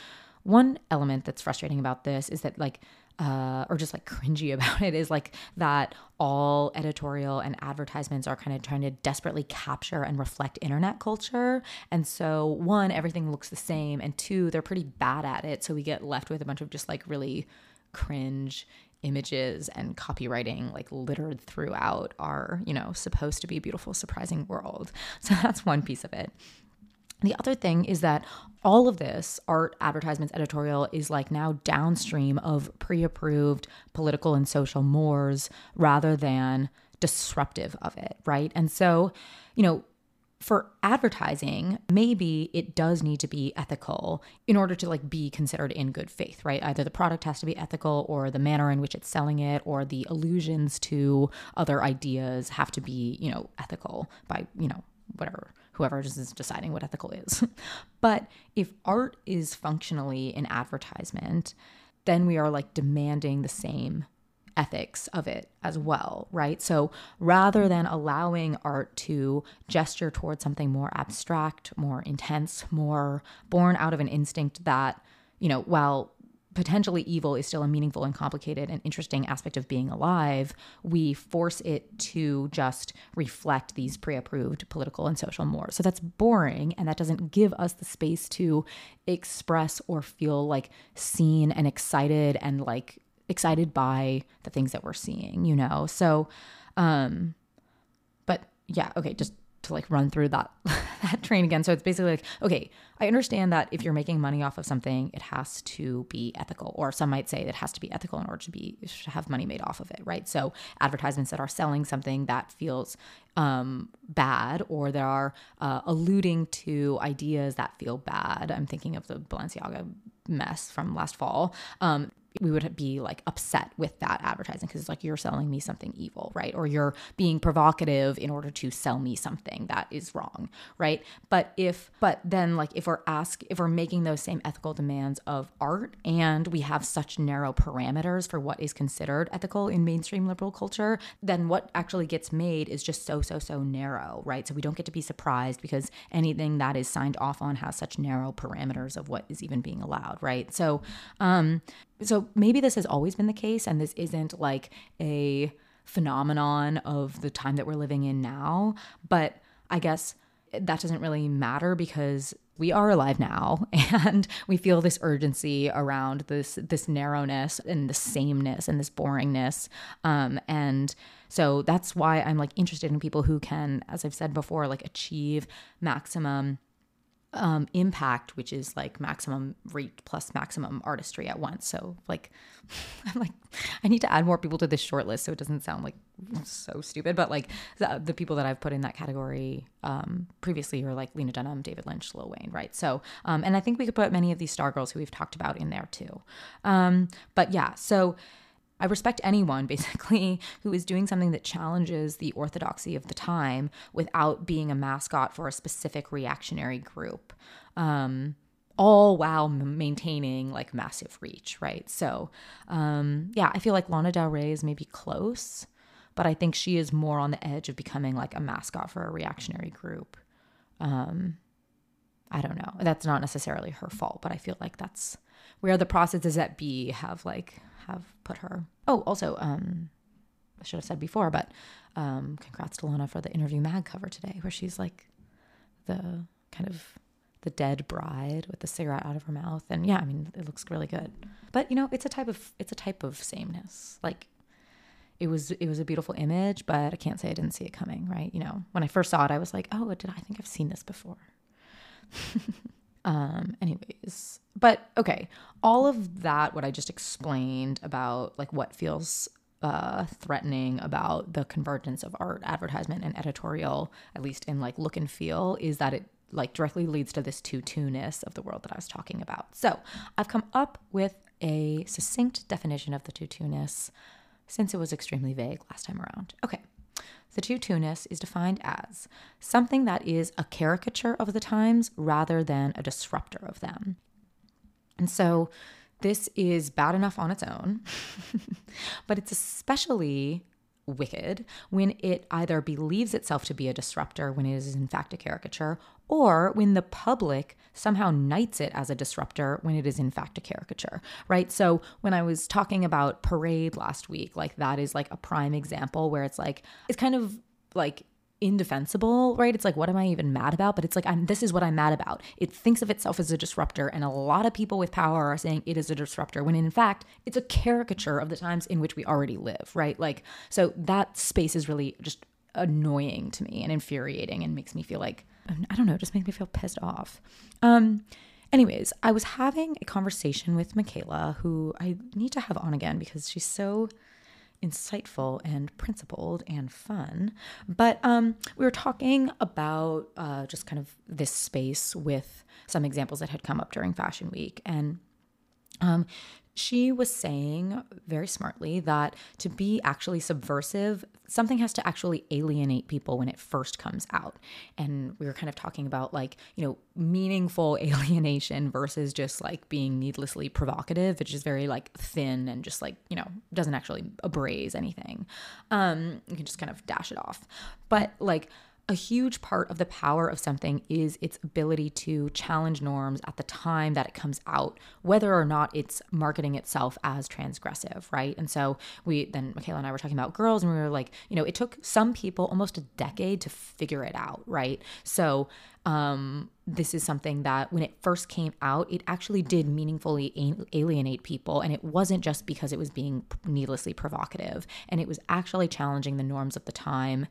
one element that's frustrating about this is that like uh or just like cringy about it is like that all editorial and advertisements are kind of trying to desperately capture and reflect internet culture, and so one, everything looks the same, and two, they're pretty bad at it, so we get left with a bunch of just like really cringe images and copywriting like littered throughout our, you know, supposed to be beautiful, surprising world. So that's one piece of it. The other thing is that all of this art, advertisements, editorial is like now downstream of pre-approved political and social mores rather than disruptive of it, right? And so, you know, for advertising, maybe it does need to be ethical in order to like be considered in good faith, right? Either the product has to be ethical, or the manner in which it's selling it, or the allusions to other ideas have to be, you know, ethical by, you know, whatever, whoever is deciding what ethical is. But if art is functionally an advertisement, then we are like demanding the same ethics of it as well, right? So rather than allowing art to gesture towards something more abstract, more intense, more born out of an instinct that, you know, while potentially evil is still a meaningful and complicated and interesting aspect of being alive, we force it to just reflect these pre-approved political and social mores. So that's boring, and that doesn't give us the space to express or feel like seen and excited and like excited by the things that we're seeing, you know? So, um, but yeah, okay, just to like run through that, that train again. So it's basically like, okay, I understand that if you're making money off of something, it has to be ethical, or some might say it has to be ethical in order to be, to have money made off of it, right? So advertisements that are selling something that feels um, bad, or that are uh, alluding to ideas that feel bad. I'm thinking of the Balenciaga mess from last fall. Um, we would be like upset with that advertising because it's like, you're selling me something evil, right? Or you're being provocative in order to sell me something that is wrong, right? But if, but then like if we're ask, if we're making those same ethical demands of art, and we have such narrow parameters for what is considered ethical in mainstream liberal culture, then what actually gets made is just so, so, so narrow, right? So we don't get to be surprised because anything that is signed off on has such narrow parameters of what is even being allowed, right? So, um, So maybe this has always been the case, and this isn't like a phenomenon of the time that we're living in now, but I guess that doesn't really matter because we are alive now, and we feel this urgency around this this narrowness and the sameness and this boringness. Um, and so that's why I'm like interested in people who can, as I've said before, like achieve maximum Um, impact, which is like maximum reach plus maximum artistry at once. So like, I'm like, I need to add more people to this short list so it doesn't sound like so stupid, but like the, the people that I've put in that category um, previously are like Lena Dunham, David Lynch, Lil Wayne, right? So, um, and I think we could put many of these Stargirls who we've talked about in there too. Um, but yeah, so I respect anyone basically who is doing something that challenges the orthodoxy of the time without being a mascot for a specific reactionary group, um, all while m- maintaining like massive reach, right? So um, yeah, I feel like Lana Del Rey is maybe close, but I think she is more on the edge of becoming like a mascot for a reactionary group. Um, I don't know. That's not necessarily her fault, but I feel like that's where the processes at B have like have put her. Oh, also, um, I should have said before, but um, congrats to Lana for the Interview mag cover today, where she's like the kind of the dead bride with the cigarette out of her mouth, and yeah, I mean, it looks really good. But you know, it's a type of it's a type of sameness. Like it was it was a beautiful image, but I can't say I didn't see it coming, right? You know, when I first saw it, I was like, oh, did I, I think I've seen this before. Um, anyways, but okay, all of that, what I just explained about like what feels uh, threatening about the convergence of art, advertisement, and editorial, at least in like look and feel, is that it like directly leads to this two-two-ness of the world that I was talking about. So I've come up with a succinct definition of the two-two-ness since it was extremely vague last time around. Okay. The two-two-ness is defined as something that is a caricature of the times rather than a disruptor of them. And so this is bad enough on its own, but it's especially wicked when it either believes itself to be a disruptor when it is in fact a caricature, or when the public somehow knights it as a disruptor when it is in fact a caricature, right? So when I was talking about Parade last week, like that is like a prime example where it's like, it's kind of like indefensible, right? It's like, what am I even mad about? But it's like, I'm, this is what I'm mad about. It thinks of itself as a disruptor, and a lot of people with power are saying it is a disruptor when in fact it's a caricature of the times in which we already live, right? Like, so that space is really just annoying to me and infuriating, and makes me feel like, I don't know, just makes me feel pissed off. Um, anyways, I was having a conversation with Michaela, who I need to have on again because she's so insightful and principled and fun. But um, we were talking about uh, just kind of this space with some examples that had come up during Fashion Week. And um, she was saying very smartly that to be actually subversive, something has to actually alienate people when it first comes out. And we were kind of talking about like, you know, meaningful alienation versus just like being needlessly provocative, which is very like thin and just like, you know, doesn't actually abrade anything. Um, you can just kind of dash it off. But like, a huge part of the power of something is its ability to challenge norms at the time that it comes out, whether or not it's marketing itself as transgressive, right? And so we, then Michaela and I were talking about Girls, and we were like, you know, it took some people almost a decade to figure it out, right? So um, this is something that when it first came out, it actually did meaningfully alienate people. And it wasn't just because it was being needlessly provocative, and it was actually challenging the norms of the time.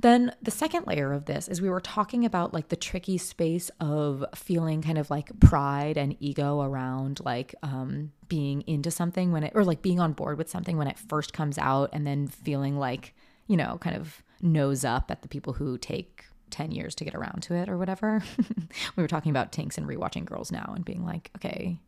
Then the second layer of this is we were talking about like the tricky space of feeling kind of like pride and ego around like um, being into something when it, or like being on board with something when it first comes out, and then feeling like, you know, kind of nose up at the people who take ten years to get around to it or whatever. We were talking about Tinx and rewatching Girls now and being like, okay,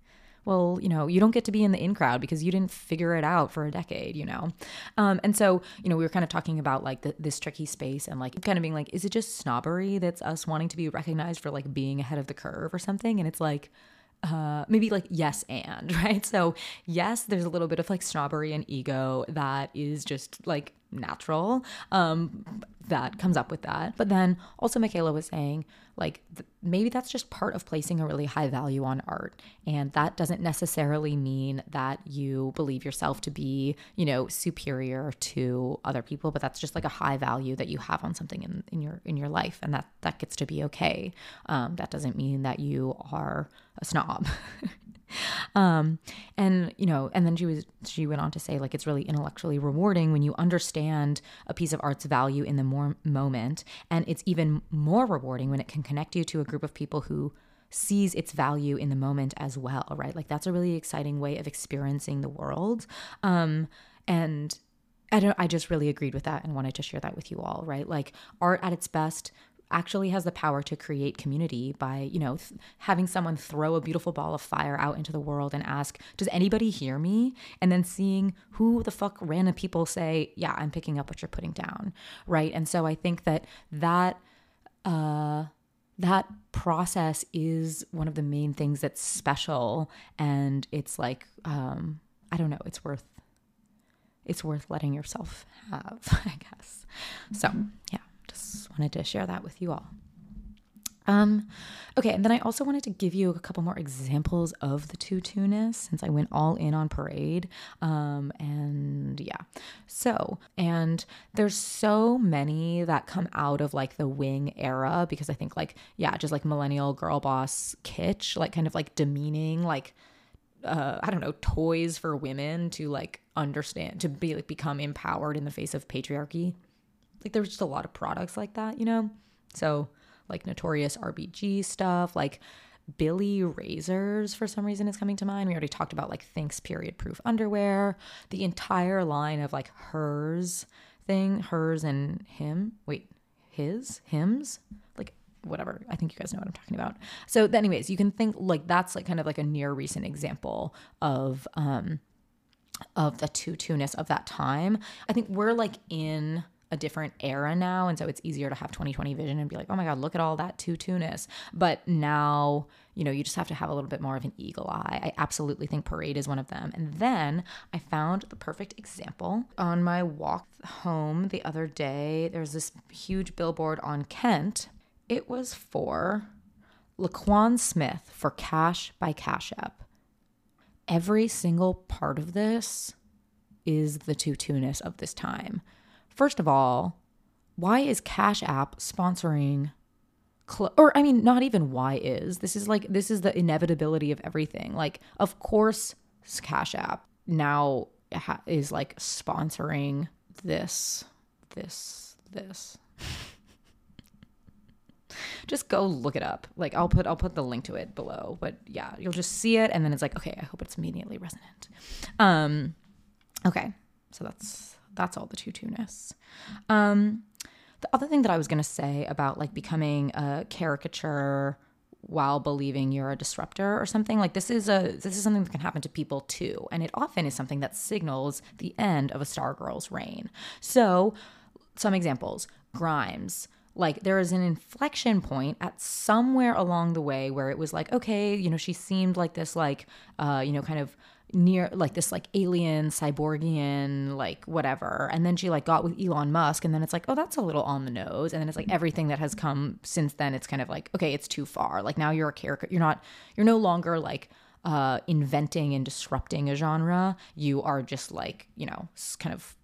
well, you know, you don't get to be in the in crowd because you didn't figure it out for a decade, you know? Um, and so, you know, we were kind of talking about like the, this tricky space and like kind of being like, is it just snobbery that's us wanting to be recognized for like being ahead of the curve or something? And it's like, uh, maybe like yes and, right? So yes, there's a little bit of like snobbery and ego that is just like natural, um, that comes up with that. But then also Michaela was saying like th- maybe that's just part of placing a really high value on art, and that doesn't necessarily mean that you believe yourself to be, you know, superior to other people, but that's just like a high value that you have on something in, in your in your life, and that that gets to be okay. Um, that doesn't mean that you are a snob. Um, and, you know, and then she was, she went on to say like, it's really intellectually rewarding when you understand a piece of art's value in the more moment. And it's even more rewarding when it can connect you to a group of people who sees its value in the moment as well. Right. Like that's a really exciting way of experiencing the world. Um, and I don't, I just really agreed with that and wanted to share that with you all. Right. Like art at its best actually has the power to create community by, you know, th- having someone throw a beautiful ball of fire out into the world and ask, does anybody hear me? And then seeing who the fuck random people say, yeah, I'm picking up what you're putting down, right? And so I think that that, uh, that process is one of the main things that's special, and it's like, um, I don't know, it's worth, it's worth letting yourself have, I guess. So, yeah. Just wanted to share that with you all. Um, okay, and then I also wanted to give you a couple more examples of the tutuness, since I went all in on Parade. Um, and yeah, so, and there's so many that come out of like the Wing era, because I think like, yeah, just like millennial girl boss kitsch, like kind of like demeaning, like, Uh, I don't know, toys for women to like understand, to be like become empowered in the face of patriarchy. Like there was just a lot of products like that, you know? So like Notorious R B G stuff, like Billy razors for some reason is coming to mind. We already talked about like Thinx period proof underwear, the entire line of like hers thing, hers and him, wait, his, hims, like whatever. I think you guys know what I'm talking about. So anyways, you can think like that's like kind of like a near recent example of, um, of the tutuness of that time. I think we're like in a different era now, and so it's easier to have twenty twenty vision and be like, oh my god, look at all that tutuness. But now, you know, you just have to have a little bit more of an eagle eye. I absolutely think Parade is one of them. And then I found the perfect example on my walk home the other day. There's this huge billboard on Kent. It was for Laquan Smith for Cash by Cash App. Every single part of this is the tutuness of this time. First of all, why is Cash App sponsoring cl- or I mean, not even why is. This is like, this is the inevitability of everything. Like, of course, Cash App now ha- is like sponsoring this, this, this. Just go look it up. Like I'll put I'll put the link to it below. But yeah, you'll just see it and then it's like, okay, I hope it's immediately resonant. Um, okay, so that's That's all the tutuness. Um, the other thing that I was going to say about like becoming a caricature while believing you're a disruptor or something. Like this is a this is something that can happen to people too, and it often is something that signals the end of a Stargirl's reign. So some examples: Grimes. Like there is an inflection point at somewhere along the way where it was like, okay, you know, she seemed like this, like, uh, you know, kind of near like this, like alien, cyborgian, like whatever. And then she like got with Elon Musk, and then it's like, oh, that's a little on the nose. And then it's like everything that has come since then, it's kind of like, okay, it's too far. Like now you're a character. You're not, you're no longer like uh, inventing and disrupting a genre. You are just like, you know, kind of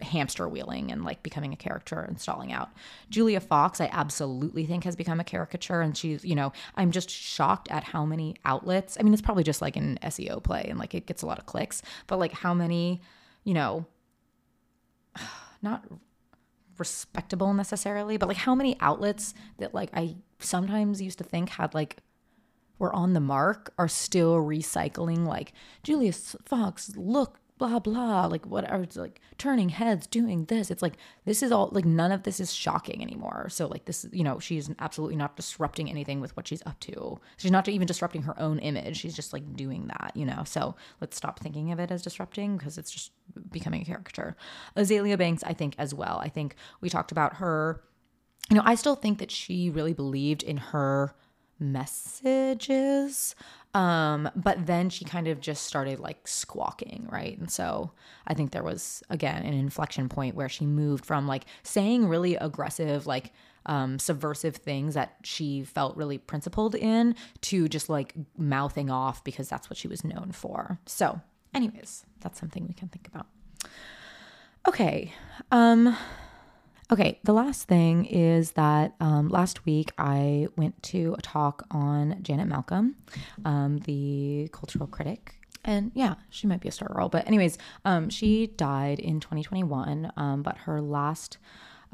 hamster wheeling and like becoming a character and stalling out. Julia Fox, I absolutely think has become a caricature, and she's, you know, I'm just shocked at how many outlets, I mean, it's probably just like an S E O play and like it gets a lot of clicks, but like how many, you know, not respectable necessarily, but like how many outlets that like I sometimes used to think had like were on the mark are still recycling like Julia Fox look blah, blah, like whatever, it's like turning heads, doing this. It's like, this is all, like none of this is shocking anymore. So like this, you know, she's absolutely not disrupting anything with what she's up to. She's not even disrupting her own image. She's just like doing that, you know? So let's stop thinking of it as disrupting because it's just becoming a caricature. Azealia Banks, I think as well. I think we talked about her, you know, I still think that she really believed in her messages, um but then she kind of just started like squawking, right? And so I think there was again an inflection point where she moved from like saying really aggressive, like um subversive things that she felt really principled in to just like mouthing off because that's what she was known for. So anyways, that's something we can think about. Okay. um Okay, the last thing is that um, last week I went to a talk on Janet Malcolm, um, the cultural critic. And yeah, she might be a Stargirl. But anyways, um, she died in twenty twenty-one, um, but her last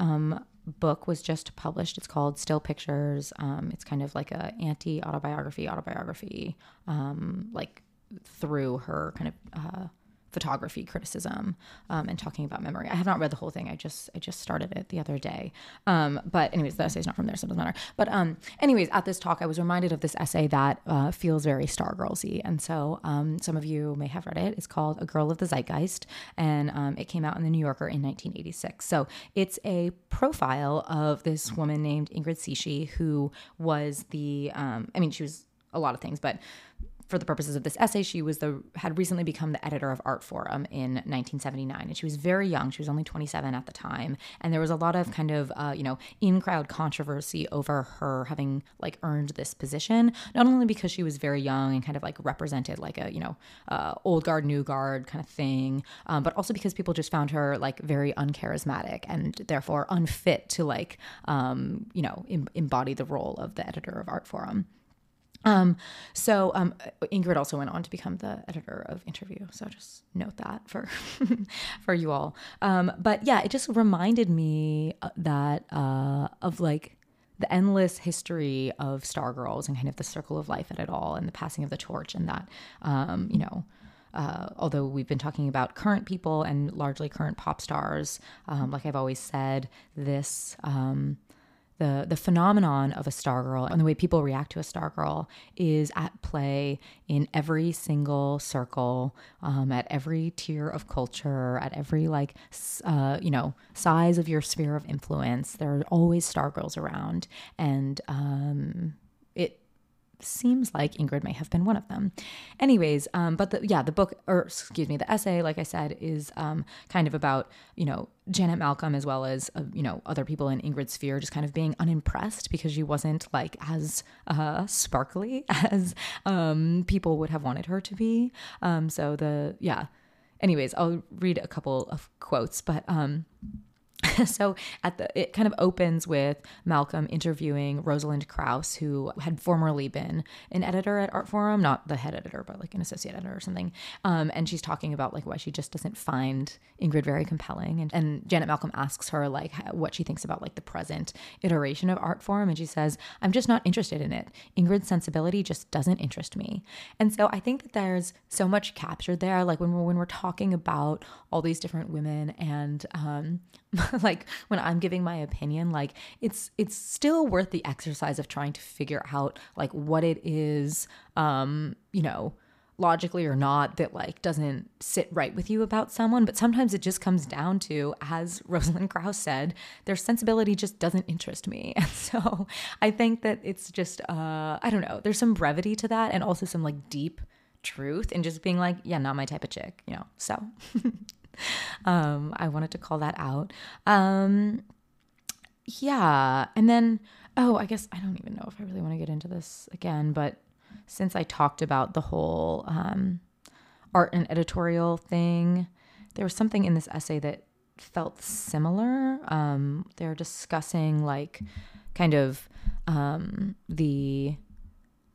um, book was just published. It's called Still Pictures. Um, it's kind of like a anti-autobiography, autobiography, um, like through her kind of... Uh, photography criticism, um, and talking about memory. I have not read the whole thing. I just, I just started it the other day. Um, but anyways, the essay's not from there, so it doesn't matter. But um, anyways, at this talk, I was reminded of this essay that uh, feels very Stargirls-y. And so um, some of you may have read it. It's called A Girl of the Zeitgeist. And um, it came out in The New Yorker in nineteen eighty-six. So it's a profile of this woman named Ingrid Sischy, who was the, um, I mean, she was a lot of things, but for the purposes of this essay, she was the had recently become the editor of Artforum in nineteen seventy-nine, and she was very young. She was only twenty-seven at the time, and there was a lot of kind of uh, you know in-crowd controversy over her having like earned this position, not only because she was very young and kind of like represented like a you know uh, old guard, new guard kind of thing, um, but also because people just found her like very uncharismatic and therefore unfit to like um, you know em- embody the role of the editor of Artforum. Um, so, um, Ingrid also went on to become the editor of Interview. So just note that for, for you all. Um, but yeah, it just reminded me that, uh, of like the endless history of Stargirls and kind of the circle of life at it all and the passing of the torch and that, um, you know, Uh, although we've been talking about current people and largely current pop stars, um, like I've always said, this, um, The the phenomenon of a Stargirl and the way people react to a Stargirl is at play in every single circle, um, at every tier of culture, at every like, uh, you know, size of your sphere of influence. There are always Stargirls around, and um, it seems like Ingrid may have been one of them. Anyways, um, but the, yeah, the book, or excuse me, the essay, like I said, is um, kind of about, you know, Janet Malcolm, as well as, uh, you know, other people in Ingrid's sphere just kind of being unimpressed because she wasn't like as uh, sparkly as um, people would have wanted her to be. Um, so the, yeah. Anyways, I'll read a couple of quotes, but um, so at the, it kind of opens with Malcolm interviewing Rosalind Krauss, who had formerly been an editor at Artforum, not the head editor, but like an associate editor or something. Um, and she's talking about like why she just doesn't find Ingrid very compelling. And, and Janet Malcolm asks her like what she thinks about like the present iteration of Artforum. And she says, I'm just not interested in it. Ingrid's sensibility just doesn't interest me. And so I think that there's so much captured there. Like when we're, when we're talking about all these different women and um, like like when I'm giving my opinion, like it's it's still worth the exercise of trying to figure out like what it is, um, you know, logically or not, that like doesn't sit right with you about someone. But sometimes it just comes down to, as Rosalind Krauss said, their sensibility just doesn't interest me. And so I think that it's just, uh, I don't know, there's some brevity to that and also some like deep truth and just being like, yeah, not my type of chick, you know, so um, I wanted to call that out. Um, yeah. And then, oh, I guess I don't even know if I really want to get into this again, but since I talked about the whole um, art and editorial thing, there was something in this essay that felt similar. Um, they're discussing like kind of um, the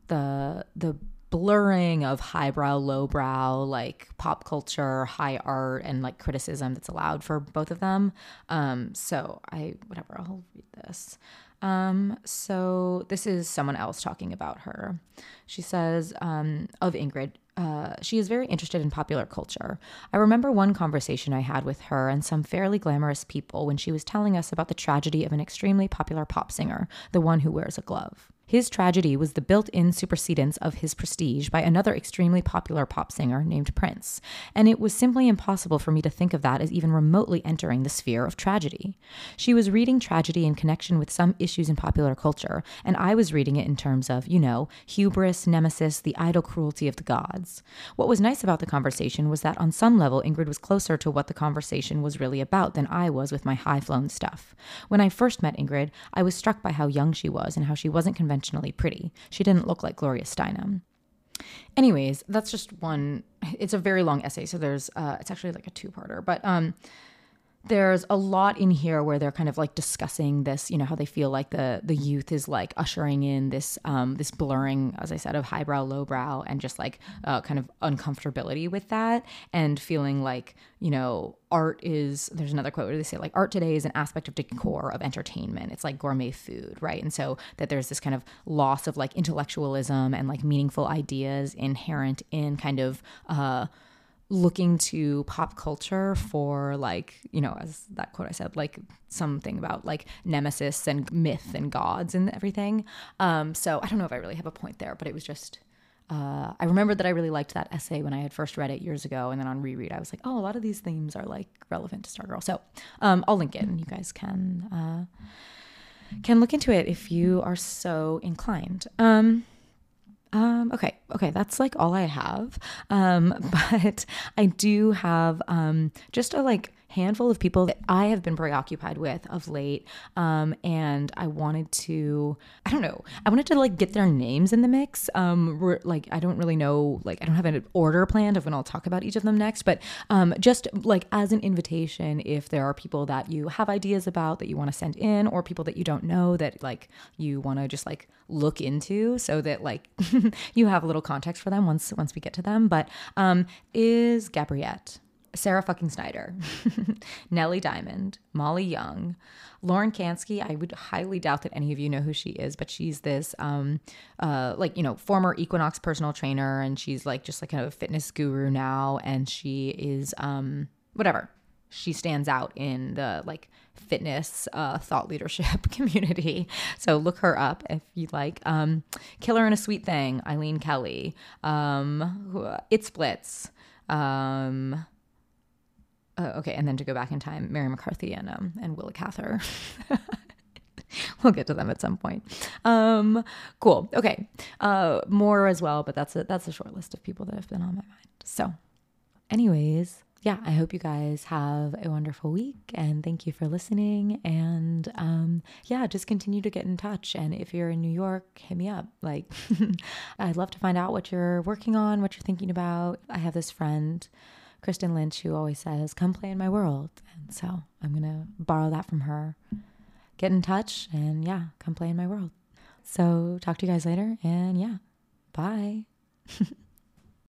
the the blurring of highbrow, lowbrow, like pop culture, high art, and like criticism that's allowed for both of them. Um, so I whatever I'll read this. Um, so this is someone else talking about her. She says, um, of Ingrid, uh, she is very interested in popular culture. I remember one conversation I had with her and some fairly glamorous people when she was telling us about the tragedy of an extremely popular pop singer, the one who wears a glove. His tragedy was the built-in supersedence of his prestige by another extremely popular pop singer named Prince, and it was simply impossible for me to think of that as even remotely entering the sphere of tragedy. She was reading tragedy in connection with some issues in popular culture, and I was reading it in terms of, you know, hubris, nemesis, the idle cruelty of the gods. What was nice about the conversation was that on some level Ingrid was closer to what the conversation was really about than I was with my high-flown stuff. When I first met Ingrid, I was struck by how young she was and how she wasn't convinced conventionally pretty. She didn't look like Gloria Steinem. Anyways, that's just one. It's a very long essay, so there's uh it's actually like a two-parter, but um there's a lot in here where they're kind of like discussing this, you know, how they feel like the the youth is like ushering in this um this blurring, as I said, of highbrow, lowbrow, and just like uh kind of uncomfortability with that, and feeling like, you know, art is, there's another quote where they say like art today is an aspect of decor, of entertainment. It's like gourmet food, right? And so that there's this kind of loss of like intellectualism and like meaningful ideas inherent in kind of uh, looking to pop culture for like, you know, as that quote I said, like something about like nemesis and myth and gods and everything. Um, so I don't know if I really have a point there, but it was just... Uh, I remember that I really liked that essay when I had first read it years ago, and then on reread I was like, oh, a lot of these themes are like relevant to Stargirl. So um, I'll link it, and you guys can uh, can look into it if you are so inclined. Um, um, okay, okay, that's like all I have, um, but I do have um, just a like handful of people that I have been preoccupied with of late, um, and I wanted to, I don't know, I wanted to like get their names in the mix. Um, re- like I don't really know, like I don't have an order planned of when I'll talk about each of them next, but um, just like as an invitation, if there are people that you have ideas about that you want to send in, or people that you don't know that like you want to just like look into, so that like you have a little context for them once once we get to them. But um, is Gabriette, Sarah fucking Snyder, Nellie Diamond, Molly Young, Lauren Kansky. I would highly doubt that any of you know who she is, but she's this, um, uh, like, you know, former Equinox personal trainer, and she's like just like kind of a fitness guru now, and she is, um, whatever. She stands out in the like fitness uh, thought leadership community. So look her up if you'd like. Um, Killer and a Sweet Thing, Eileen Kelly, um, It Splits, um... Uh, okay, and then to go back in time, Mary McCarthy and um, and Willa Cather. We'll get to them at some point. Um, cool. Okay, uh, more as well, but that's a, that's a short list of people that have been on my mind. So anyways, yeah, I hope you guys have a wonderful week, and thank you for listening. And um, yeah, just continue to get in touch. And if you're in New York, hit me up. Like, I'd love to find out what you're working on, what you're thinking about. I have this friend, Kristen Lynch, who always says, come play in my world. And so I'm going to borrow that from her. Get in touch, and yeah, come play in my world. So talk to you guys later, and yeah, bye.